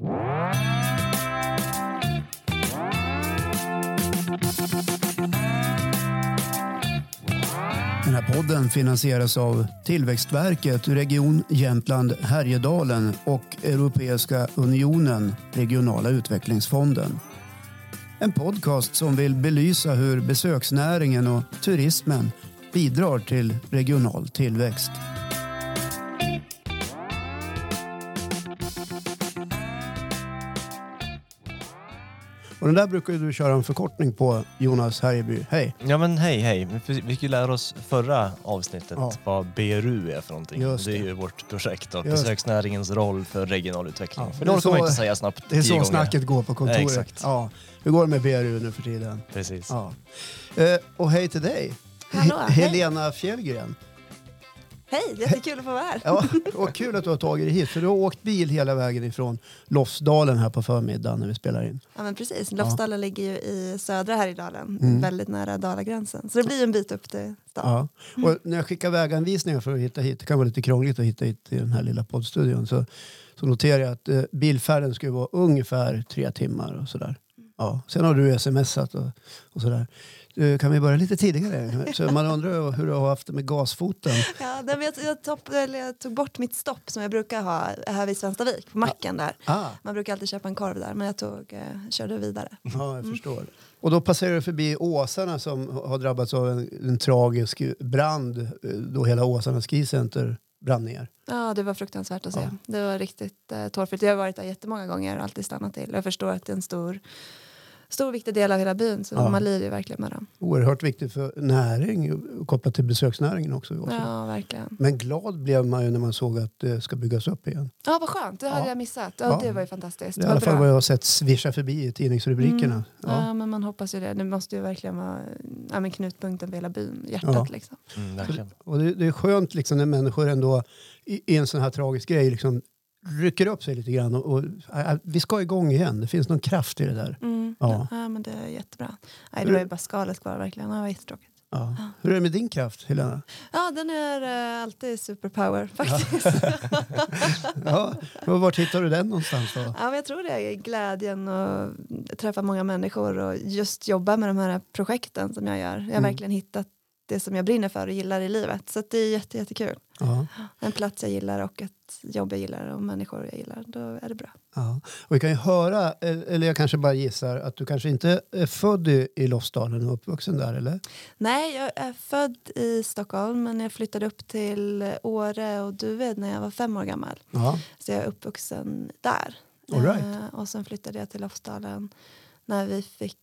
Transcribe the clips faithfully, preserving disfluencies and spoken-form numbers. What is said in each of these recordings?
Den här podden finansieras av Tillväxtverket, region Jämtland, Härjedalen och Europeiska unionen, regionala utvecklingsfonden. En podcast som vill belysa hur besöksnäringen och turismen bidrar till regional tillväxt. Och den där brukar ju du köra en förkortning på, Jonas Herjeby. Hej! Ja men hej, hej. Vi skulle lära oss förra avsnittet ja. vad B R U är för någonting. Det. det är ju vårt projekt och besöksnäringens roll för regional utveckling. Ja, för det är så, kommer jag inte säga snabbt det är så snacket går på kontoret. Ja, exakt. Ja. Hur går det med B R U nu för tiden? Precis. Ja. Eh, och hej till dig, Hallå, He- hej. Helena Fjällgren. Hej, jättekul att få vara här. Ja, och kul att du har tagit dig hit, för du har åkt bil hela vägen ifrån Lofsdalen här på förmiddagen när vi spelar in. Ja, men precis. Lofsdalen ja. ligger ju i södra Härjedalen, mm. väldigt nära Dalagränsen. Så det blir en bit upp till stan. Ja. Mm. Och när jag skickar väganvisningar för att hitta hit, det kan vara lite krångligt att hitta hit i den här lilla poddstudion, så, så noterar jag att eh, bilfärden skulle vara ungefär tre timmar och sådär. Ja, sen har du smsat och, och sådär. Du, kan vi börja lite tidigare? Så man undrar hur du har haft det med gasfoten. Ja, men jag, jag, topp, jag tog bort mitt stopp som jag brukar ha här vid Svenstavik, på macken där. Ah. Man brukar alltid köpa en korv där, men jag tog, eh, körde vidare. Ja, jag förstår. Mm. Och då passerar du förbi Åsarna som har drabbats av en, en tragisk brand då hela Åsarna skicenter brann ner. Ja, det var fruktansvärt att se. Ja. Det var riktigt eh, torrfyllt. Jag har varit där jättemånga gånger och alltid stannat till. Jag förstår att det är en stor... stor viktig del av hela byn, så ja. man lider ju verkligen med dem. Oerhört viktigt för näring, kopplat till besöksnäringen också. också. Ja, verkligen. Men glad blev man ju när man såg att det ska byggas upp igen. Ja, vad skönt. Det ja. hade jag missat. Ja, ja. Det var ju fantastiskt. I alla fall vad jag har sett svischa förbi i tidningsrubrikerna. Mm. Ja. ja, men man hoppas ju det. Det måste ju verkligen vara ja, men knutpunkten för hela byn, hjärtat ja. liksom. Mm, verkligen. Så, och det, det är skönt liksom när människor ändå i, i en sån här tragisk grej liksom rycker upp sig lite grann och, och äh, vi ska igång igen. Det finns någon kraft i det där. Mm. Ja. ja, men det är jättebra. Nej, det var ju bara skalet kvar verkligen. Det var jättetråkigt. Ja. Ja. Hur är det med din kraft, Helena? Ja, den är äh, alltid superpower faktiskt. Ja. ja, vart hittar du den någonstans då? Ja, men jag tror det är glädjen och träffa många människor och just jobba med de här projekten som jag gör. Jag har mm. verkligen hittat det som jag brinner för och gillar i livet. Så det är jätte, jättekul. Ja. En plats jag gillar och ett jobb jag gillar och människor jag gillar. Då är det bra. Ja. Och vi kan ju höra, eller jag kanske bara gissar, att du kanske inte är född i Lofsdalen och uppvuxen där, eller? Nej, jag är född i Stockholm, men jag flyttade upp till Åre och Duved när jag var fem år gammal. Ja. Så jag är uppvuxen där. All right. Och sen flyttade jag till Lofsdalen när vi fick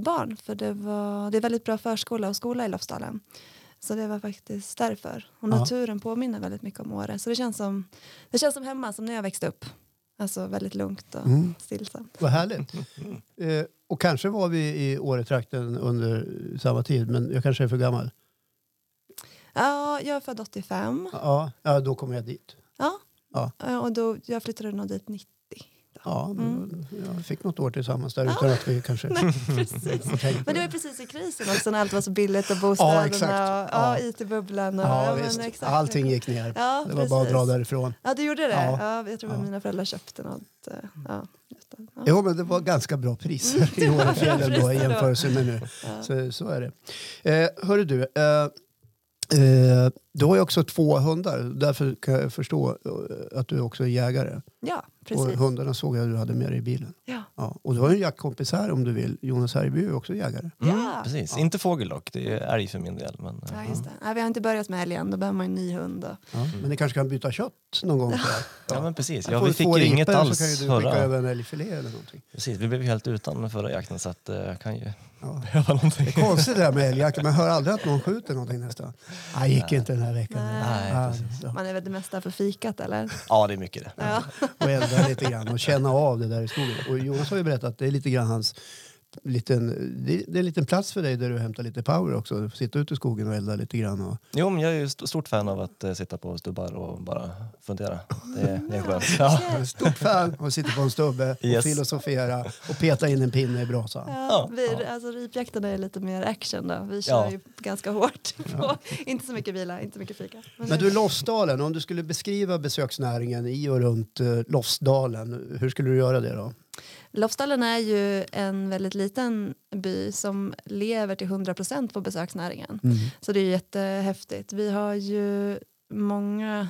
barn, för det var det är väldigt bra förskola och skola i Lofsdalen. Så det var faktiskt därför. Och naturen ja. påminner väldigt mycket om Åre. Så det känns som det känns som hemma, som när jag växte upp. Alltså väldigt lugnt och mm. stillsamt. Vad härligt. Mm. Eh, och kanske var vi i Åretrakten under samma tid, men jag kanske är för gammal. Ja, jag är född åttiofem. Ja, ja då kommer jag dit. Ja. ja. Och då jag flyttade nog dit nittio. Ja, mm. jag fick något år tillsammans där ja. utan att vi kanske... Nej, precis. Men det var precis i krisen också när allt var så billigt och bostäderna ja, exakt. och ja, I T-bubblan. Och, ja, ja, men, exakt. Allting gick ner. Ja, det var precis. bara att dra därifrån. Ja, det gjorde det. Ja. Ja, jag tror att ja. mina föräldrar köpte något. Ja. Ja. Jo, men det var ganska bra priser i årefjällen då i jämförelse med nu. Ja. Så, så är det. Eh, hörru du... Eh, Eh, du har ju också två hundar. Därför kan jag förstå att du också är jägare. Ja, precis. Och hundarna såg jag att du hade med dig i bilen. Ja. Ja. Och du har ju en jaktkompis här om du vill. Jonas Herjeby är också jägare. Mm, ja, precis. Ja. Inte fågeldock. Det är älg för min del. Men, ja, just det. Ja. Ja, vi har inte börjat med älgen. Då behöver man en ny hund. Och... Ja. Mm. Men ni kanske kan byta kött någon gång. Ja, ja men precis. Ja, vi fick ju inget alls. Så kan ju du skicka över en älgfilé eller någonting. Precis, vi blev helt utan den förra jakten så att jag kan ju... Ja. Det är konstigt det där med älgjakt. Man hör aldrig att någon skjuter någonting nästan. Nej, gick inte den här veckan. Nej. Nej, man är väl det mesta för fikat, eller? Ja, det är mycket det. Ja. Och elda lite grann och känna av det där i skogen. Och Jonas har ju berättat att det är lite grann hans liten, det är en liten plats för dig där du hämtar lite power också. Du får sitta ute i skogen och elda lite grann. Och... Jo, men jag är ju st- stort fan av att eh, sitta på stubbar och bara fundera. Det är, det är skönt. Ja. Stort fan av att sitta på en stubbe och yes. filosofera och peta in en pinne i brasan. Ja, vi, alltså, ripjakterna är lite mer action då. Vi kör ja. ju ganska hårt på, ja. inte så mycket vila, inte mycket fika. Men, men du, Lofsdalen, om du skulle beskriva besöksnäringen i och runt eh, Lofsdalen, hur skulle du göra det då? Lofsdalen är ju en väldigt liten by som lever till hundra procent på besöksnäringen. Mm. Så det är jättehäftigt. Vi har ju många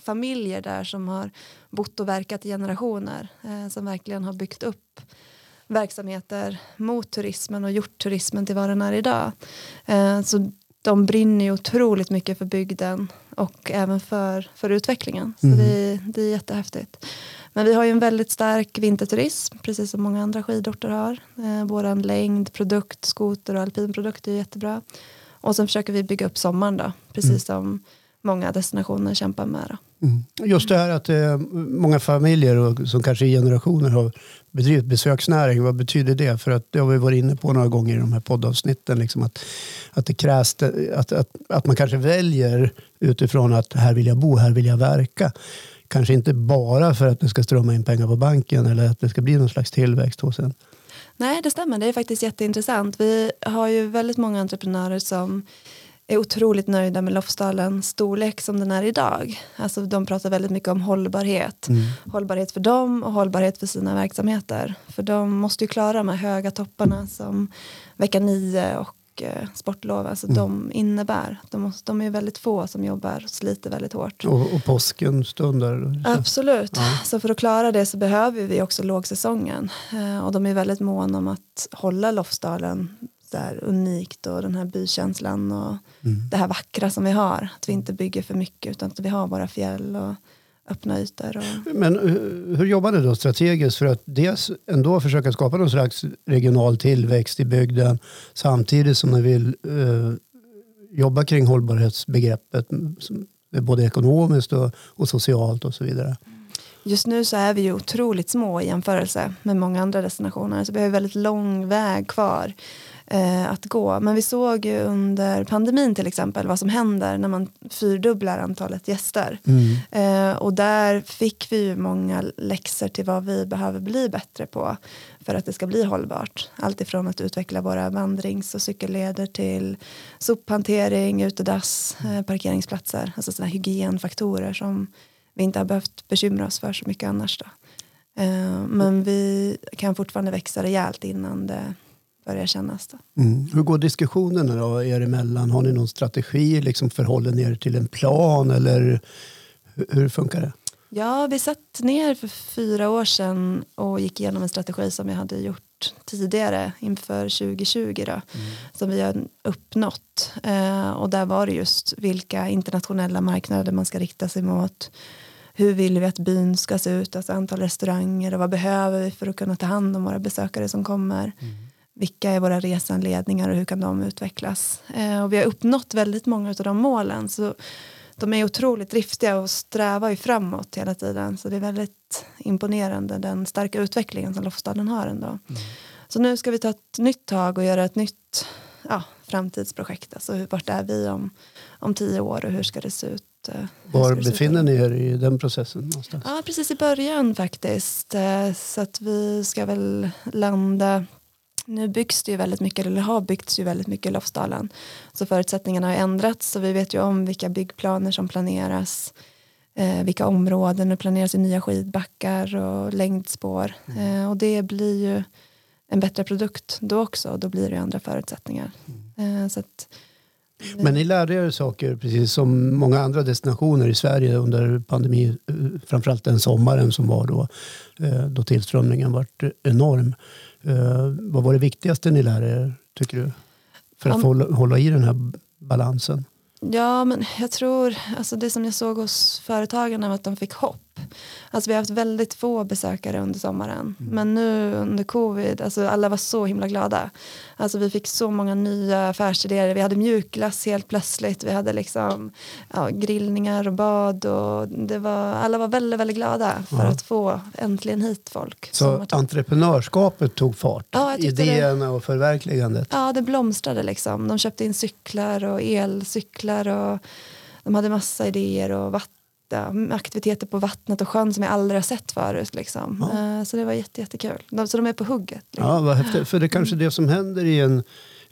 familjer där som har bott och verkat i generationer. Eh, som verkligen har byggt upp verksamheter mot turismen och gjort turismen till vad den är idag. Eh, så de brinner ju otroligt mycket för bygden och även för, för utvecklingen. Så mm. det, det är jättehäftigt. Men vi har ju en väldigt stark vinterturism, precis som många andra skidorter har. Eh, våran längd, produkt, skoter och alpinprodukt är jättebra. Och sen försöker vi bygga upp sommaren då, precis mm. som många destinationer kämpar med då. Mm. Just det här att eh, många familjer och, som kanske i generationer har bedrivit besöksnäring, vad betyder det? För att det har vi varit inne på några gånger i de här poddavsnitten, liksom att, att det krävs att, att, att man kanske väljer utifrån att här vill jag bo, här vill jag verka. Kanske inte bara för att det ska strömma in pengar på banken eller att det ska bli någon slags tillväxt hos en. Nej, det stämmer. Det är faktiskt jätteintressant. Vi har ju väldigt många entreprenörer som är otroligt nöjda med Lofsdalens storlek som den är idag. Alltså de pratar väldigt mycket om hållbarhet. Mm. Hållbarhet för dem och hållbarhet för sina verksamheter. För de måste ju klara de här höga topparna som vecka nio och sportlov, alltså mm. de innebär de, måste, de är väldigt få som jobbar och sliter väldigt hårt. Och, och påsken stundar. Absolut, ja. Så för att klara det så behöver vi också lågsäsongen eh, och de är väldigt måna om att hålla Lofsdalen där unikt och den här bykänslan och mm. det här vackra som vi har, att vi inte bygger för mycket utan att vi har våra fjäll och öppna ytor. Och... Men hur, hur jobbar du då strategiskt för att dels ändå försöka skapa någon slags regional tillväxt i bygden samtidigt som man vill eh, jobba kring hållbarhetsbegreppet både ekonomiskt och, och socialt och så vidare? Just nu så är vi ju otroligt små i jämförelse med många andra destinationer så vi har väldigt lång väg kvar eh, att gå. Men vi såg ju under pandemin till exempel vad som händer när man fyrdubblar antalet gäster. Mm. Eh, och där fick vi ju många läxor till vad vi behöver bli bättre på för att det ska bli hållbart. Allt ifrån att utveckla våra vandrings- och cykelleder till sophantering, utedass, eh, parkeringsplatser. Alltså sådana hygienfaktorer som vi inte har behövt bekymra oss för så mycket annars då. Eh, men vi kan fortfarande växa rejält innan det börjar kännas då. Mm. Hur går diskussionerna då er emellan? Har ni någon strategi, liksom förhåller er till en plan eller hur, hur funkar det? Ja, vi satt ner för fyra år sedan och gick igenom en strategi som vi hade gjort tidigare inför tjugo tjugo då, mm. som vi har uppnått. Eh, och där var det just vilka internationella marknader man ska rikta sig mot. Hur vill vi att byn ska se ut, alltså antal restauranger och vad behöver vi för att kunna ta hand om våra besökare som kommer. Mm. Vilka är våra resanledningar och hur kan de utvecklas. Eh, och vi har uppnått väldigt många av de målen så de är otroligt driftiga och strävar ju framåt hela tiden. Så det är väldigt imponerande den starka utvecklingen som Lofsdalen har ändå. Mm. Så nu ska vi ta ett nytt tag och göra ett nytt ja, framtidsprojekt. Alltså vart är vi om, om tio år och hur ska det se ut? Var befinner ni er i den processen någonstans? Ja, precis i början faktiskt. Så att vi ska väl landa... Nu byggs det ju väldigt mycket, eller har byggts ju väldigt mycket i Lofsdalen. Så förutsättningarna har ändrats så vi vet ju om vilka byggplaner som planeras. Eh, vilka områden, det planeras i nya skidbackar och längdspår. Eh, och det blir ju en bättre produkt då också och då blir det ju andra förutsättningar. Eh, så att, eh. Men ni lärde er saker precis som många andra destinationer i Sverige under pandemin, framförallt den sommaren som var då, eh, då tillströmningen var enorm. Uh, vad var det viktigaste ni lärde er, tycker du? För att Om, hålla, hålla i den här balansen? Ja, men jag tror, alltså det som jag såg hos företagarna var att de fick hopp. upp. Alltså vi har haft väldigt få besökare under sommaren. Mm. Men nu under covid, alltså alla var så himla glada. Alltså vi fick så många nya affärsidéer. Vi hade mjukglass helt plötsligt. Vi hade liksom ja, grillningar och bad. Och det var, alla var väldigt, väldigt glada för mm. att få äntligen hit folk. Så entreprenörskapet tog fart? Ja, idéerna det, och förverkligandet? Ja, det blomstrade liksom. De köpte in cyklar och elcyklar och de hade massa idéer och vatten. Ja, aktiviteter på vattnet och sjön som jag aldrig har sett förut liksom. Ja. Så det var jätte, jättekul. De, så de är på hugget. Liksom. Ja, vad häftigt. För det är kanske det som händer i en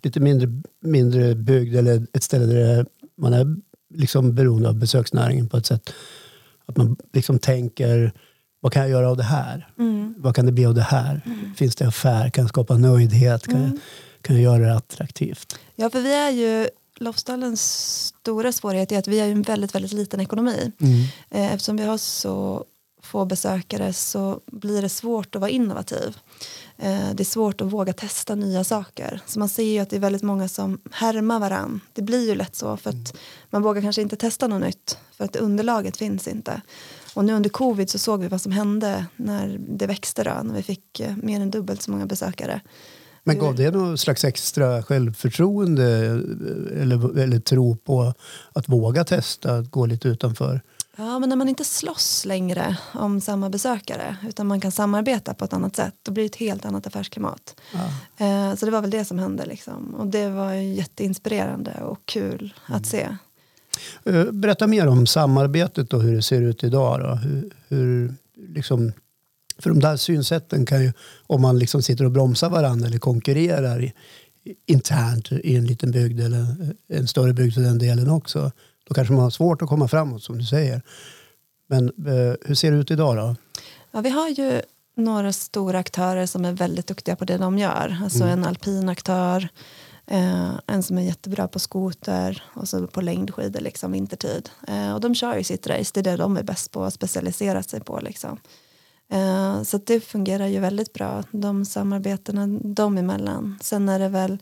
lite mindre, mindre bygd eller ett ställe där man är liksom beroende av besöksnäringen på ett sätt. Att man liksom tänker, vad kan jag göra av det här? Mm. Vad kan det bli av det här? Mm. Finns det affär? Kan jag skapa nöjdhet? Kan, mm. jag, kan jag göra det attraktivt? Ja, för vi är ju Lofsdalens stora svårighet är att vi är en väldigt, väldigt liten ekonomi. Mm. Eftersom vi har så få besökare så blir det svårt att vara innovativ. Det är svårt att våga testa nya saker. Så man ser ju att det är väldigt många som härmar varann. Det blir ju lätt så för att man vågar kanske inte testa något nytt. För att underlaget finns inte. Och nu under covid så såg vi vad som hände när det växte då. När vi fick mer än dubbelt så många besökare. Men gav det någon slags extra självförtroende eller, eller tro på att våga testa, att gå lite utanför? Ja, men när man inte slåss längre om samma besökare utan man kan samarbeta på ett annat sätt, då blir det ett helt annat affärsklimat. Ja. Så det var väl det som hände liksom. Och det var jätteinspirerande och kul mm. att se. Berätta mer om samarbetet och hur det ser ut idag då. Hur, hur liksom... För de där synsätten kan ju, om man liksom sitter och bromsar varandra eller konkurrerar i, internt i en liten bygd eller en större bygd till den delen också, då kanske man har svårt att komma framåt som du säger. Men eh, hur ser det ut idag då? Ja, vi har ju några stora aktörer som är väldigt duktiga på det de gör. Alltså mm. en alpin aktör, eh, en som är jättebra på skoter och så på längdskidor liksom vintertid. Eh, och de kör ju sitt race, det är det de är bäst på att specialisera sig på liksom. Så det fungerar ju väldigt bra, de samarbetena de emellan. Sen är det väl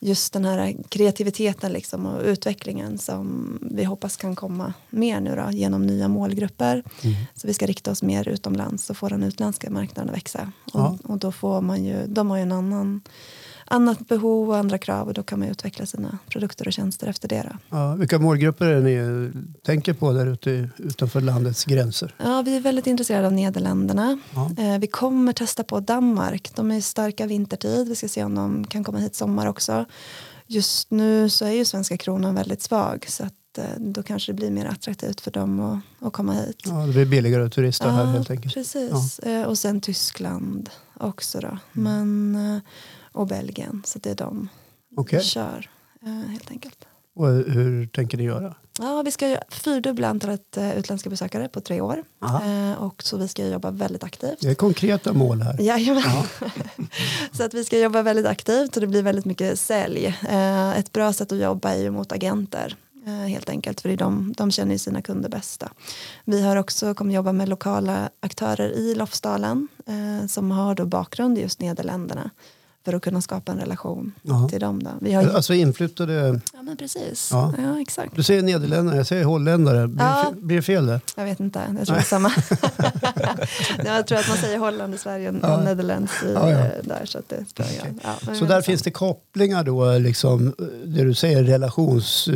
just den här kreativiteten liksom och utvecklingen som vi hoppas kan komma mer nu då, genom nya målgrupper. Mm. Så vi ska rikta oss mer utomlands och få den utländska marknaden att växa. Ja. Och, och då får man ju, de har ju en annan, annat behov och andra krav och då kan man utveckla sina produkter och tjänster efter det då. Ja, vilka målgrupper är ni tänker på där ute utanför landets gränser? Ja, vi är väldigt intresserade av Nederländerna. Ja. Eh, vi kommer testa på Danmark. De är starka vintertid. Vi ska se om de kan komma hit sommar också. Just nu så är ju svenska kronan väldigt svag så att då kanske det blir mer attraktivt för dem att, att komma hit. Ja, det blir billigare att turista ja, här helt enkelt. Precis. Ja. Och sen Tyskland också då. Mm. Men, och Belgien, så det är de okay. kör helt enkelt. Och hur tänker ni göra? Ja, vi ska fyrdubbla antalet utländska besökare på tre år. Aha. Och så vi ska jobba väldigt aktivt. Det är konkreta mål här. Jajamän. Så att vi ska jobba väldigt aktivt och det blir väldigt mycket sälj. Ett bra sätt att jobba är ju mot agenter. Helt enkelt, för de, de känner ju sina kunder bästa. Vi har också kommit jobba med lokala aktörer i Lofsdalen eh, som har då bakgrund i just Nederländerna för att kunna skapa en relation Aha. till dem. Då. Vi har... Alltså inflyttade... Ja, men precis. Ja. Ja, exakt. Du säger Nederländare, jag säger holländare. Blir, ja. f- blir det fel det? Jag vet inte, jag tror samma. Jag tror att man säger Holland i Sverige och ja. Nederländs i, ja, ja. Där. Så, att det ja, så där samma. Finns det kopplingar då, liksom, det du säger, relations...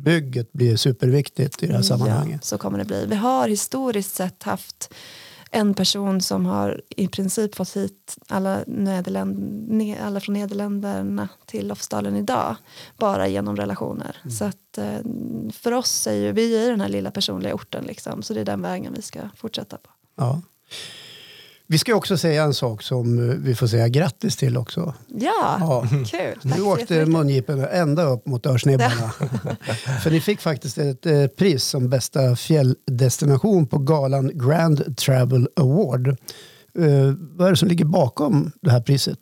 Bygget blir superviktigt i det här sammanhanget. Ja, så kommer det bli. Vi har historiskt sett haft en person som har i princip fått hit alla, Nederländ, alla från Nederländerna till Lofsdalen idag. Bara genom relationer. Mm. Så att för oss är ju, vi är den här lilla personliga orten liksom. Så det är den vägen vi ska fortsätta på. Ja. Vi ska också säga en sak som vi får säga grattis till också. Ja, ja. Kul. Nu tack åkte mungipen ända upp mot örsnibbarna. För ni fick faktiskt ett eh, pris som bästa fjälldestination på Galan Grand Travel Award. Eh, vad är det som ligger bakom det här priset?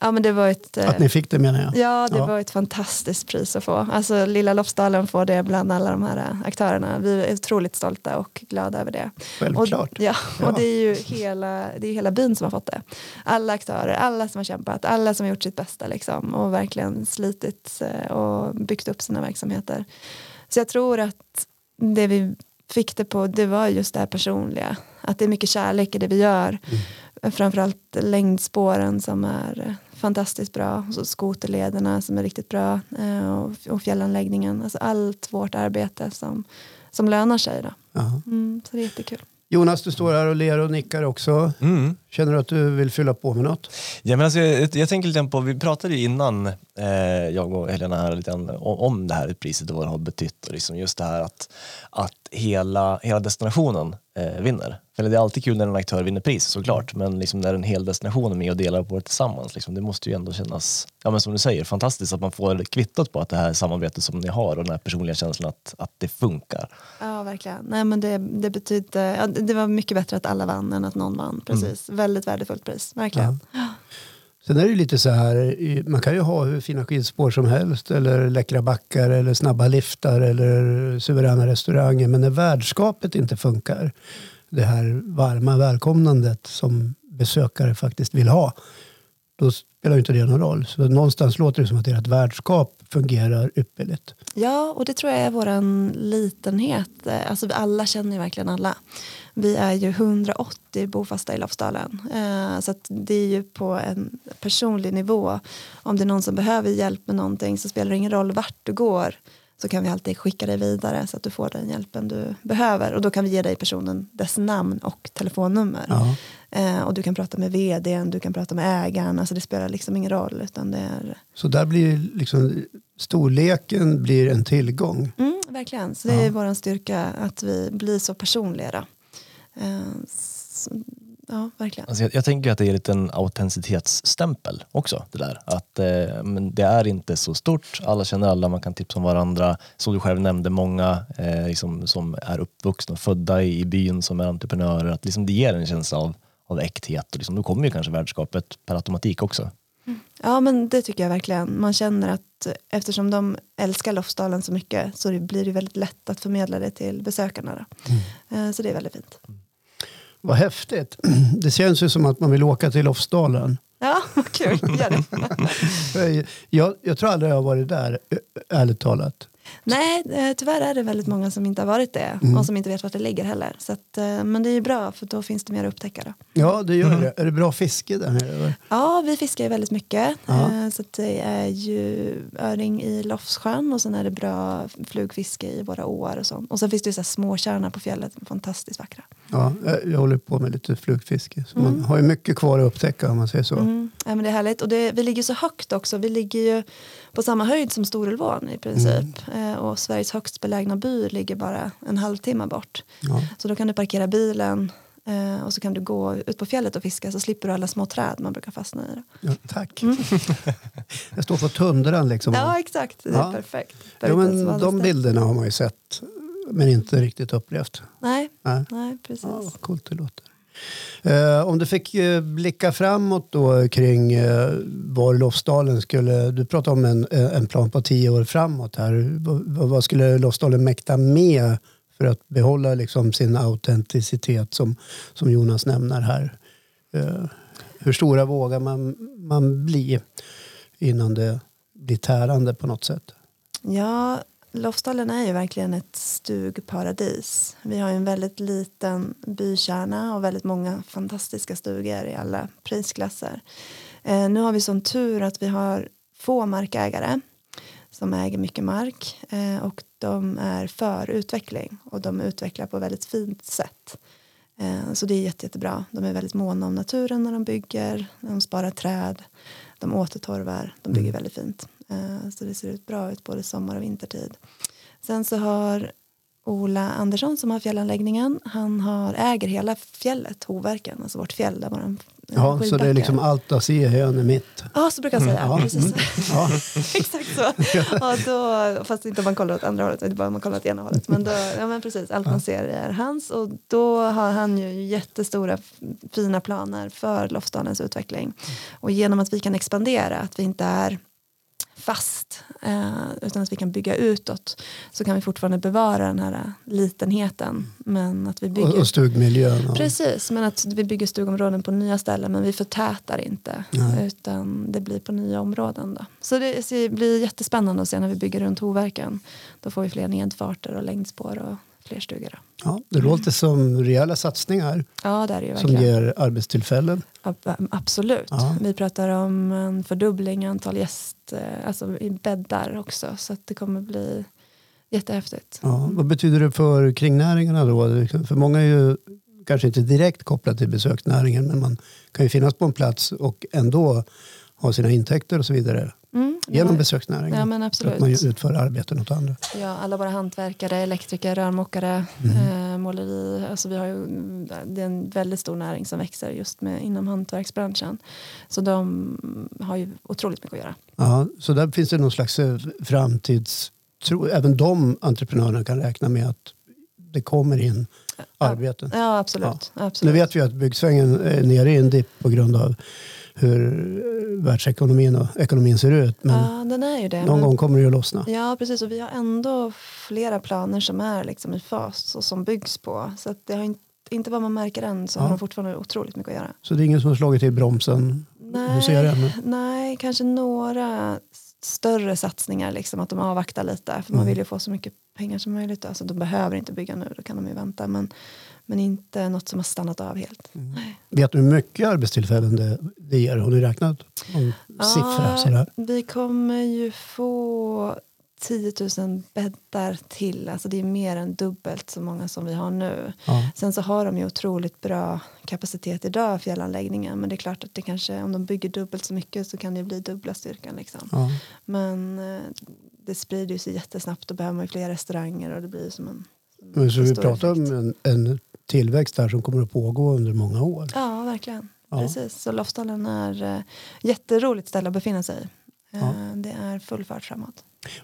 Ja, men det var ett, att ni fick det menar jag. Ja, det ja. var ett fantastiskt pris att få. Alltså lilla Lofsdalen får det bland alla de här aktörerna. Vi är otroligt stolta och glada över det. Självklart. Och, ja, ja, och det är ju hela, det är hela byn som har fått det. Alla aktörer, alla som har kämpat, alla som har gjort sitt bästa liksom. Och verkligen slitit och byggt upp sina verksamheter. Så jag tror att det vi fick på, det var just det här personliga. Att det är mycket kärlek i det vi gör. Mm. Framförallt längdspåren som är fantastiskt bra. Och så skoterlederna som är riktigt bra. Och fjällanläggningen. Alltså allt vårt arbete som, som lönar sig då. Mm, så det är jättekul. Jonas, du står här och ler och nickar också. Mm. Känner du att du vill fylla på med något? Ja, men alltså, jag, jag tänker lite på, vi pratade ju innan eh, jag och Helena här lite om, om det här priset och vad det har betytt. Och liksom just det här att, att hela, hela destinationen eh, vinner. För det är alltid kul när en aktör vinner pris såklart. Men liksom när en hel destination är med och delar på det tillsammans. Liksom, det måste ju ändå kännas, ja, men som du säger, fantastiskt att man får kvittat på att det här samarbetet som ni har och den här personliga känslan att, att det funkar. Ja, verkligen. Nej, men det, det betyder, ja, det var mycket bättre att alla vann än att någon vann. Precis. Mm. Väldigt värdefullt pris, verkligen. Ja. Sen är det lite så här, man kan ju ha hur fina skidspår som helst eller läckra backar eller snabba liftar eller suveräna restauranger, men när värdskapet inte funkar, det här varma välkomnandet som besökare faktiskt vill ha, då spelar ju inte det någon roll. Så någonstans låter det som att ert värdskap fungerar ypperligt. Ja, och det tror jag är våran litenhet. Alltså alla känner ju verkligen alla. Vi är ju hundraåttio bofasta i Lofsdalen. Så att det är ju på en personlig nivå. Om det är någon som behöver hjälp med någonting så spelar det ingen roll vart du går. Så kan vi alltid skicka dig vidare så att du får den hjälpen du behöver. Och då kan vi ge dig personen dess namn och telefonnummer. Ja. Eh, och du kan prata med vdn, du kan prata med ägaren. Alltså det spelar liksom ingen roll. Utan det är... Så där blir liksom, storleken blir en tillgång. Mm, verkligen. Så det är ja. vår styrka att vi blir så personliga. Eh, så, ja, verkligen. Alltså jag, jag tänker att det är lite en autenticitetsstämpel också, det där. Att eh, men det är inte så stort. Alla känner alla, man kan tipsa om varandra. Så du själv nämnde många eh, liksom, som är uppvuxna och födda i, i byn som är entreprenörer. Att liksom, det ger en känsla av, av äkthet. Och liksom, då kommer ju kanske värdskapet per automatik också. Mm. Ja, men det tycker jag verkligen. Man känner att eftersom de älskar Lofsdalen så mycket så det blir det väldigt lätt att förmedla det till besökarna. Mm. Eh, så det är väldigt fint. Vad häftigt. Det känns ju som att man vill åka till Lofsdalen. Ja, vad kul. Gör det. jag, jag tror aldrig jag har varit där, ärligt talat. Nej, tyvärr är det väldigt många som inte har varit det. Mm. Och som inte vet vart det ligger heller. Så att, men det är ju bra, för då finns det mer att upptäcka då. Ja, det gör mm. det. Är det bra fiske där nere? Ja, vi fiskar ju väldigt mycket. Aha. Så att det är ju öring i Lofsjön. Och sen är det bra flugfiske i våra åar och sånt. Och sen finns det ju så här små kärnor på fjället. Fantastiskt vackra. Ja, jag håller på med lite flugfiske. Så mm. man har ju mycket kvar att upptäcka om man säger så. Mm. Ja, men det är härligt. Och det, vi ligger så högt också. Vi ligger ju på samma höjd som Storulvån i princip. Mm. Eh, och Sveriges högst belägna by ligger bara en halvtimme bort. Ja. Så då kan du parkera bilen eh, och så kan du gå ut på fjället och fiska, så slipper du alla små träd man brukar fastna i. Ja, tack. Mm. Jag står på tundran liksom. Ja, exakt. Det är ja. perfekt. Ja, men de bilderna har man ju sett men inte riktigt upplevt. Nej, Nej. Nej precis. Ja, coolt det låter. Eh, om du fick eh, blicka framåt då kring eh, var Lofsdalen skulle, du pratade om en, en plan på tio år framåt här, v- vad skulle Lofsdalen mäkta med för att behålla liksom, sin autenticitet som, som Jonas nämner här? Eh, hur stora vågar man, man bli innan det blir tärande på något sätt? Ja, Lofsdalen är ju verkligen ett stugparadis. Vi har ju en väldigt liten bykärna och väldigt många fantastiska stugor i alla prisklasser. Eh, nu har vi sån tur att vi har få markägare som äger mycket mark. Eh, och de är för utveckling och de utvecklar på väldigt fint sätt. Eh, så det är jätte, jättebra. De är väldigt måna om naturen när de bygger. De sparar träd, de återtorvar, de bygger väldigt fint. Så det ser ut bra ut både sommar och vintertid. Sen så har Ola Andersson som har fjällanläggningen. Han har, äger hela fjället, Hovärken, alltså vårt fjäll där våran ja, så det är liksom allt att se, hön är mitt. Ja, så brukar jag säga. Mm, ja. Precis. Mm, ja. Exakt så. Ja, då, fast inte om man kollar åt andra hållet, utan bara om man kollar åt ena hållet. Men, då, ja, men precis, allt man ser är hans. Och då har han ju jättestora fina planer för Lofsdalens utveckling. Och genom att vi kan expandera, att vi inte är fast eh, utan att vi kan bygga utåt så kan vi fortfarande bevara den här litenheten, men att vi bygger och stugmiljön och... precis, men att vi bygger stugområden på nya ställen men vi förtätar inte. Nej. Utan det blir på nya områden då. Så det, så det blir jättespännande att se när vi bygger runt Hovärken, då får vi fler nedfarter och längdspår och flerstugor. Ja, det mm. låter som rejäla satsningar. Ja, det är det ju verkligen. Som ger arbetstillfällen. Absolut. Ja. Vi pratar om en fördubbling antal gäster, alltså i bäddar också. Så att det kommer bli jättehäftigt. Ja, vad betyder det för kringnäringarna då? För många är ju kanske inte direkt kopplat till besöksnäringen, men man kan ju finnas på en plats och ändå ha sina intäkter och så vidare. Mm, genom besöksnäringen. Ja, men absolut. Att man utför arbeten åt andra. Ja, alla våra hantverkare, elektriker, rörmokare, mm. eh, måleri. Alltså vi har ju, det är en väldigt stor näring som växer just med, inom hantverksbranschen. Så de har ju otroligt mycket att göra. Ja, så där finns det någon slags framtidstro. Även de entreprenörerna kan räkna med att det kommer in arbeten. Ja, ja, absolut. Ja. absolut. Nu vet vi att byggsvängen är nere i en dipp på grund av hur världsekonomin och ekonomin ser ut. Men ja, den är ju det. Någon men, gång kommer det att lossna. Ja, precis. Och vi har ändå flera planer som är liksom i fas och som byggs på. Så att det har inte, inte vad man märker än, så ja. har de fortfarande otroligt mycket att göra. Så det är ingen som har slagit i bromsen? Nej, ser det, men... nej, kanske några större satsningar. Liksom, att de avvaktar lite. För mm. man vill ju få så mycket pengar som möjligt. Alltså, de behöver inte bygga nu, då kan de ju vänta. Men... Men inte något som har stannat av helt. Mm. Vet du hur mycket arbetstillfällen det, det ger? Har du räknat om ja, siffror? Sådär? Vi kommer ju få tio tusen bäddar till. Alltså det är mer än dubbelt så många som vi har nu. Ja. Sen så har de ju otroligt bra kapacitet idag, fjällanläggningen. Men det är klart att det kanske, om de bygger dubbelt så mycket så kan det bli dubbla styrkan. Liksom. Ja. Men det sprider ju sig jättesnabbt. Då behöver man ju fler restauranger och det blir som en... Men så vi pratar effekt. om en, en tillväxt där som kommer att pågå under många år. Ja, verkligen. Ja. Precis. Så Lofsdalen är äh, jätteroligt ställe att befinna sig i. Ja. Äh, det är full fart framåt.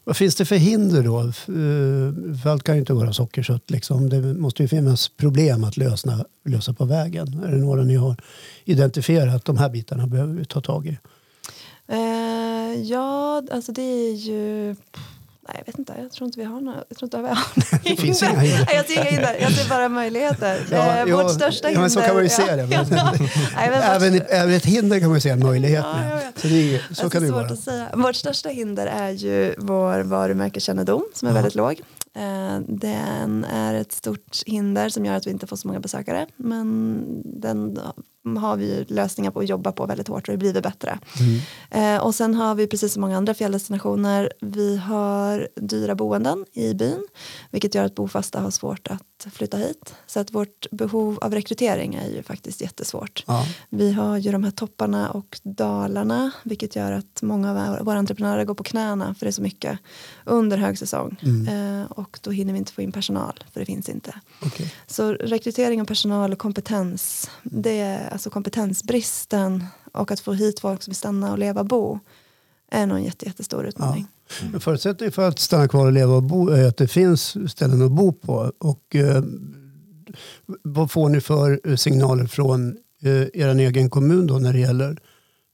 Vad finns det för hinder då? För, för allt kan ju inte vara sockersött. Liksom. Det måste ju finnas problem att lösa, lösa på vägen. Är det några ni har identifierat att de här bitarna behöver vi ta tag i? Äh, ja, alltså det är ju... Nej, jag vet inte. Jag tror inte vi har några. Jag tror inte vi har några. Det finns inga hinder. Nej, jag ser inga hinder. Jag ser bara möjligheter. Ja, eh, vårt ja, största hinder. Ja, men så kan man ju se det. Men, ja. Nej, men även, vårt... även ett hinder kan man ju se en möjlighet. Ja, ja, ja. Så, det, så alltså, kan det ju vara. Att säga. Vårt största hinder är ju vår varumärkeskännedom som är ja. väldigt låg. Eh, den är ett stort hinder som gör att vi inte får så många besökare. Men den... har vi lösningar på att jobba på väldigt hårt och det blir det bättre. Mm. Eh, och sen har vi precis som många andra fjälldestinationer, vi har dyra boenden i byn, vilket gör att bofasta har svårt att flytta hit. Så att vårt behov av rekrytering är ju faktiskt jättesvårt. Ja. Vi har ju de här topparna och dalarna, vilket gör att många av våra entreprenörer går på knäna för det är så mycket under högsäsong. Mm. Eh, och då hinner vi inte få in personal, för det finns inte. Okay. Så rekrytering av personal och kompetens, det är alltså kompetensbristen och att få hit folk som vill stanna och leva och bo är nog en jätte, jättestor utmaning. Ja. Men förutsättningen för att stanna kvar och leva och bo är att det finns ställen att bo på. Och eh, vad får ni för signaler från eh, er egen kommun då när det gäller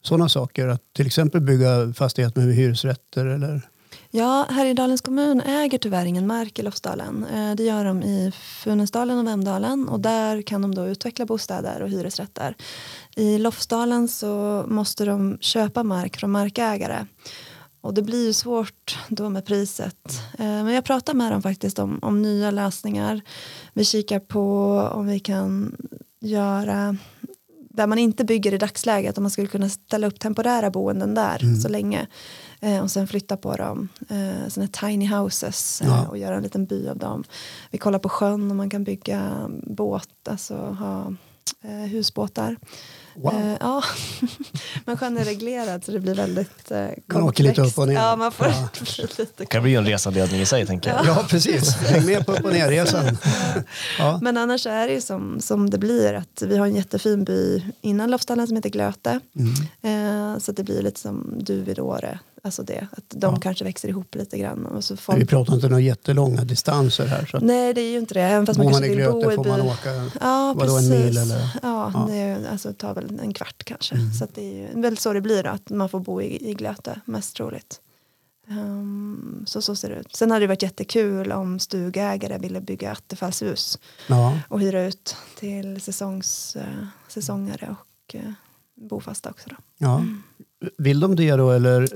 sådana saker? Att till exempel bygga fastigheter med hyresrätter eller... Ja, Härjedalens kommun äger tyvärr ingen mark i Lofsdalen. Det gör de i Funäsdalen och Vemdalen och där kan de då utveckla bostäder och hyresrätter. I Lofsdalen så måste de köpa mark från markägare och det blir ju svårt då med priset. Men jag pratar med dem faktiskt om, om nya lösningar. Vi kikar på om vi kan göra... där man inte bygger i dagsläget, om man skulle kunna ställa upp temporära boenden där mm. så länge eh, och sen flytta på dem. Eh, såna tiny houses eh, ja. och göra en liten by av dem. Vi kollar på sjön om man kan bygga båt, alltså ha eh, husbåtar. Wow. Eh, ja, men sjön är reglerad så det blir väldigt eh, komplext. Man åker lite upp och ner. Ja, man får ja. lite komplex. Det blir ju en resanledning i sig, tänker jag. Ja, ja precis. Häng med på upp och ner resan. Ja. Men annars är det ju som, som det blir att vi har en jättefin by innan Lofsdalen som heter Glöte. Mm. Eh, så att det blir lite som Duved Åre. Alltså det, att de ja. kanske växer ihop lite grann. Och så folk... Vi pratar inte om några jättelånga distanser här. Så att... Nej, det är ju inte det. Även fast man, man kanske vill Glöte, bo i by. Får man åka ja, vadå, en mil eller? Ja, ja. Det är, alltså, tar väl en kvart kanske. Mm. Så att det är ju, väl så det blir då, att man får bo i, i Glöte, mest roligt. Um, så, så ser det ut. Sen hade det varit jättekul om stugägare ville bygga attefallshus. Ja. Och hyra ut till säsongs, uh, säsongare och... Uh, bofasta också då. Ja. Vill de det då eller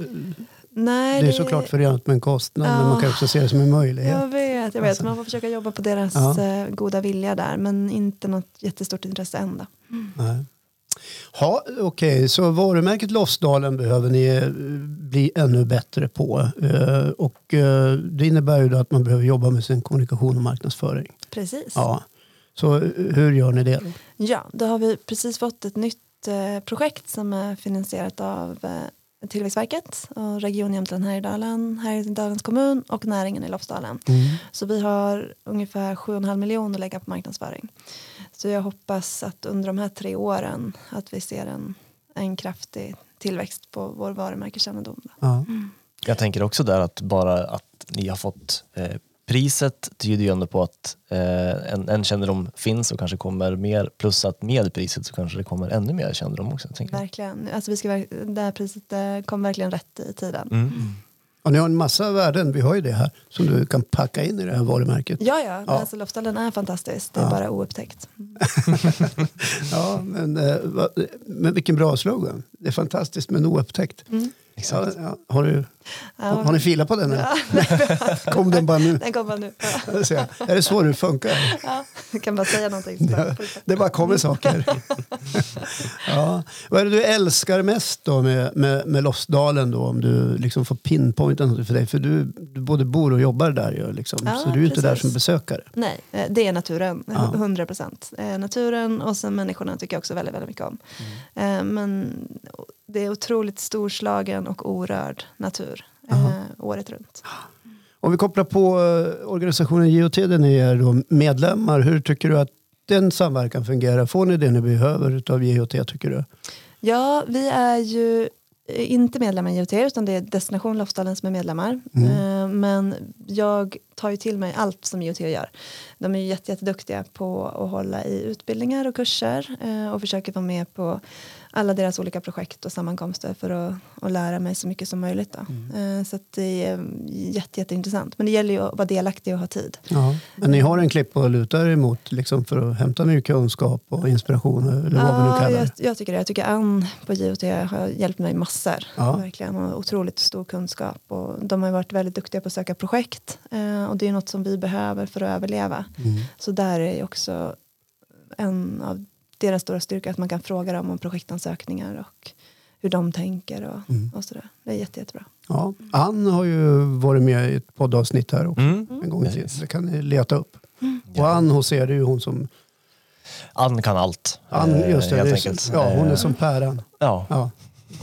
Nej, det är såklart förenat med en kostnad, ja, men man kan också se det som en möjlighet. Jag vet, jag vet. Alltså. Man får försöka jobba på deras ja. goda vilja där, men inte något jättestort intresse ända. Mm. Nej. Ja, okej. Okay. Så varumärket Lofsdalen behöver ni bli ännu bättre på. Och det innebär ju då att man behöver jobba med sin kommunikation och marknadsföring. Precis. Ja. Så hur gör ni det då? Ja, då har vi precis fått ett nytt projekt som är finansierat av Tillväxtverket och Region Jämtland, Härjedalen, Härjedalens kommun och näringen i Lofsdalen. Mm. Så vi har ungefär sju komma fem miljoner att lägga på marknadsföring. Så jag hoppas att under de här tre åren att vi ser en, en kraftig tillväxt på vår varumärkeskännedom. Ja. Mm. Jag tänker också där att bara att ni har fått eh, priset tyder ju ändå på att eh, en, en kännedom finns och kanske kommer mer, plus att med priset så kanske det kommer ännu mer kännedom också. Verkligen, alltså vi ska, det här priset eh, kom verkligen rätt i tiden. Mm. Och ni har en massa värden, vi har ju det här, som du kan packa in i det här varumärket. Ja, ja, ja. Alltså, Lofsdalen är fantastiskt, det är ja. bara oupptäckt. Ja, men, men vilken bra slogan. Det är fantastiskt men oupptäckt. Mm. Exakt. Ja, ja. Har, du, ja, har, har ni filat på den? Ja. Kom den bara nu? Den kom bara nu. Ja. Är det så det funkar? Ja, du kan bara säga någonting. Ja, det bara kommer saker. Ja. Vad är det du älskar mest då med, med, med Lofsdalen då? Om du liksom får pinpointa något för dig. För du, du både bor och jobbar där ju liksom. Ja, så du är ju inte där som besökare. Nej, det är naturen. hundra ja. procent. Naturen och sen människorna tycker jag också väldigt, väldigt mycket om. Mm. Men... det är otroligt storslagen och orörd natur eh, året runt. Om vi kopplar på organisationen J H T, där ni är då medlemmar. Hur tycker du att den samverkan fungerar? Får ni det ni behöver av J H T, tycker du? Ja, vi är ju inte medlemmar i J H T, utan det är Destination Lofsdalen som är medlemmar. Mm. Eh, men jag tar ju till mig allt som J H T gör. De är ju jätte, jätte duktiga på att hålla i utbildningar och kurser eh, och försöker vara med på alla deras olika projekt och sammankomster för att, att lära mig så mycket som möjligt. Då. Mm. Så att det är jätte, jätteintressant. Men det gäller ju att vara delaktig och ha tid. Ja. Men ni har en klipp och lutar emot liksom för att hämta ny kunskap och inspiration eller vad ja, vi nu kallar det. Jag, jag tycker det. Jag tycker Ann på J H T har hjälpt mig massor. Ja. Verkligen. Och otroligt stor kunskap. Och de har varit väldigt duktiga på att söka projekt. Och det är något som vi behöver för att överleva. Mm. Så där är också en av deras stora styrka, att man kan fråga dem om projektansökningar och hur de tänker och, mm. och sådär. Det är jätte, jättebra. Ja, Ann har ju varit med i ett poddavsnitt här också mm. en gång till. Det kan ni leta upp. Mm. Och Ann hos er, det är ju hon som... Ann kan allt. Ann, just det. Helt det enkelt. Som, ja, hon är som päran. Ja. ja.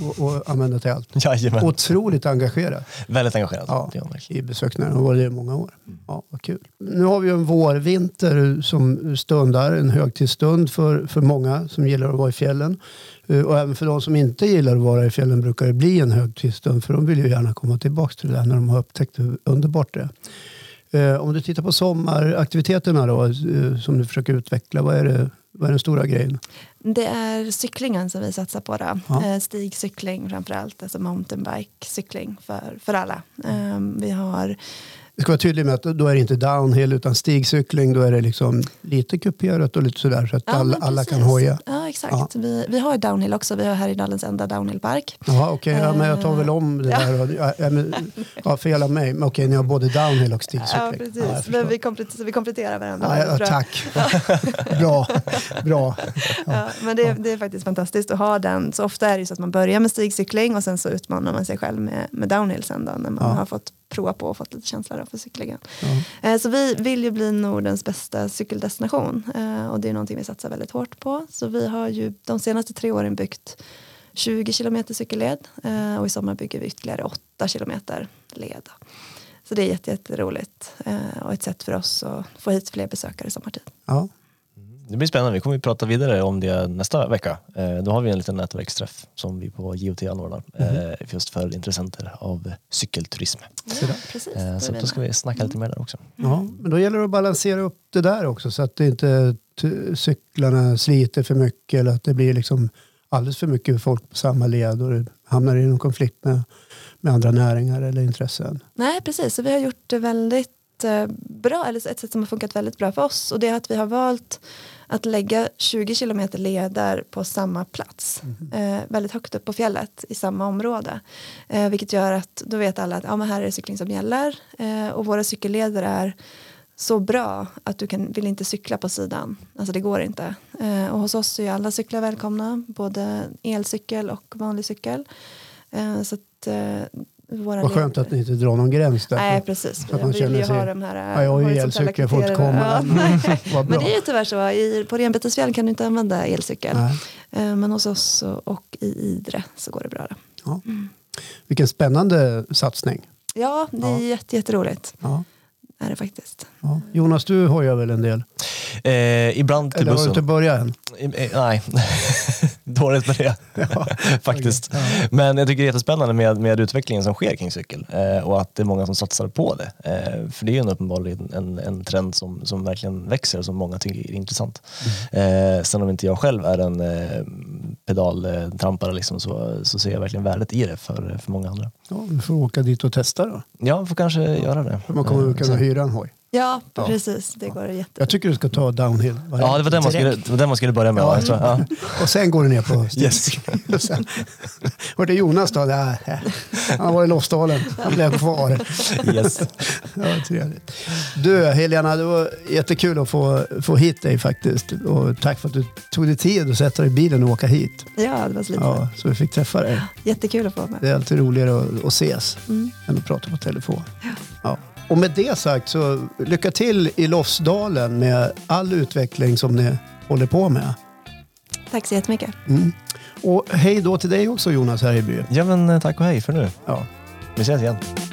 Och, och använder till allt. Jajamän. Otroligt engagerad. Väldigt engagerad. Ja, i besökningar. Hon var det i många år. Ja, vad kul. Nu har vi en vårvinter som stundar. En högtidsstund för, för många som gillar att vara i fjällen. Och även för de som inte gillar att vara i fjällen brukar det bli en högtidsstund. För de vill ju gärna komma tillbaka till det när de har upptäckt hur underbart det är. Om du tittar på sommaraktiviteterna då, som du försöker utveckla, vad är det? Vad är den stora grejen? Det är cyklingen som vi satsar på. Då. Ja. Stigcykling framförallt. Alltså mountainbike-cykling för, för alla. Um, vi har... Det ska vara tydligt med att då är det inte downhill utan stigcykling. Då är det liksom lite kuperat och lite sådär så att ja, alla, alla kan hoja. Ja, exakt. Ja. Vi, vi har downhill också. Vi har här i Dalens enda downhillpark. Ja, okej. Okay. Ja, men jag tar väl om det där. Och, ja, men, ja, fel av mig. Men okej, okay, ni har både downhill och stigcykling. Ja, precis. Ja, men vi, komplet- vi kompletterar varandra. Ja, ja, tack. Bra. Bra. Ja. Ja, men det, det är faktiskt fantastiskt att ha den. Så ofta är det ju så att man börjar med stigcykling och sen så utmanar man sig själv med, med downhill sen då, när man ja. har fått prova på och fått lite känsla för cyklingen. Mm. Så vi vill ju bli Nordens bästa cykeldestination och det är någonting vi satsar väldigt hårt på. Så vi har ju de senaste tre åren byggt tjugo kilometer cykelled och i sommar bygger vi ytterligare åtta kilometer led. Så det är jätte, jätteroligt och ett sätt för oss att få hit fler besökare i sommartid. Ja. Det blir spännande. Vi kommer att prata vidare om det nästa vecka. Då har vi en liten nätverksträff som vi på J H T anordnar mm. just för intressenter av cykelturism. Ja, precis. Så då ska vi snacka lite mer där också. Ja, men då gäller det att balansera upp det där också så att det inte t- cyklarna sliter för mycket eller att det blir liksom alldeles för mycket folk på samma led och det hamnar i någon konflikt med, med andra näringar eller intressen. Nej, precis. Så vi har gjort det väldigt bra, eller ett sätt som har funkat väldigt bra för oss. Och det är att vi har valt att lägga tjugo kilometer leder på samma plats. Mm. Eh, väldigt högt upp på fjället i samma område. Eh, vilket gör att då vet alla att ja, men här är det cykling som gäller. Eh, och våra cykelleder är så bra att du kan, vill inte cykla på sidan. Alltså det går inte. Eh, och hos oss är ju alla cyklar välkomna. Både elcykel och vanlig cykel. Eh, så att... Eh, Våra Vad skönt leder. Att ni inte drar någon gräns där. Nej, precis. Jag vill ju sig... ha de här... Ja, jag har ju elcykel, får inte komma. Ja, men det är ju tyvärr så. I, på Renbetesfjäll kan du inte använda elcykel. Nej. Men hos oss och i Idre så går det bra. Ja. Mm. Vilken spännande satsning. Ja, det är ja. jätte, jätteroligt. Ja. Är det faktiskt. Ja. Jonas, du hojar väl en del? Eh, ibland till bussen. Eller har du inte börjat än? Eh, nej, dåligt med det. Ja, faktiskt. Okay. Ja. Men jag tycker det är jättespännande med, med utvecklingen som sker kring cykel. Eh, och att det är många som satsar på det. Eh, för det är ju en uppenbarligen en, en trend som, som verkligen växer och som många tycker är intressant. Mm. Eh, sen om inte jag själv är en eh, pedaltrampare liksom, så, så ser jag verkligen värdet i det för, för många andra. Ja, du får åka dit och testa då. Ja, får kanske ja. göra det. Man kommer att kunna hyra en hoj. Ja, ja, precis. Det går jättebra. Jag tycker du ska ta downhill. Var ja, det var den man skulle, det var den man skulle börja med. Ja. Tror jag. Ja. Och sen går du ner på stigen. Yes. Och sen, var det Jonas då? Nej, han var i Lofsdalen. Han blev kvar. Yes. Ja, trevligt. Du, Helena, det var jättekul att få, få hit dig faktiskt. Och tack för att du tog dig tid att sätta dig i bilen och åka hit. Ja, det var så lite. Ja, så vi fick träffa dig. Jättekul att få med. Det är alltid roligare att, att ses mm. än att prata på telefon. Ja. ja. Och med det sagt så lycka till i Lofsdalen med all utveckling som ni håller på med. Tack så jättemycket. Mm. Och hej då till dig också, Jonas Herjeby. Ja, men tack och hej för nu. Ja. Vi ses igen.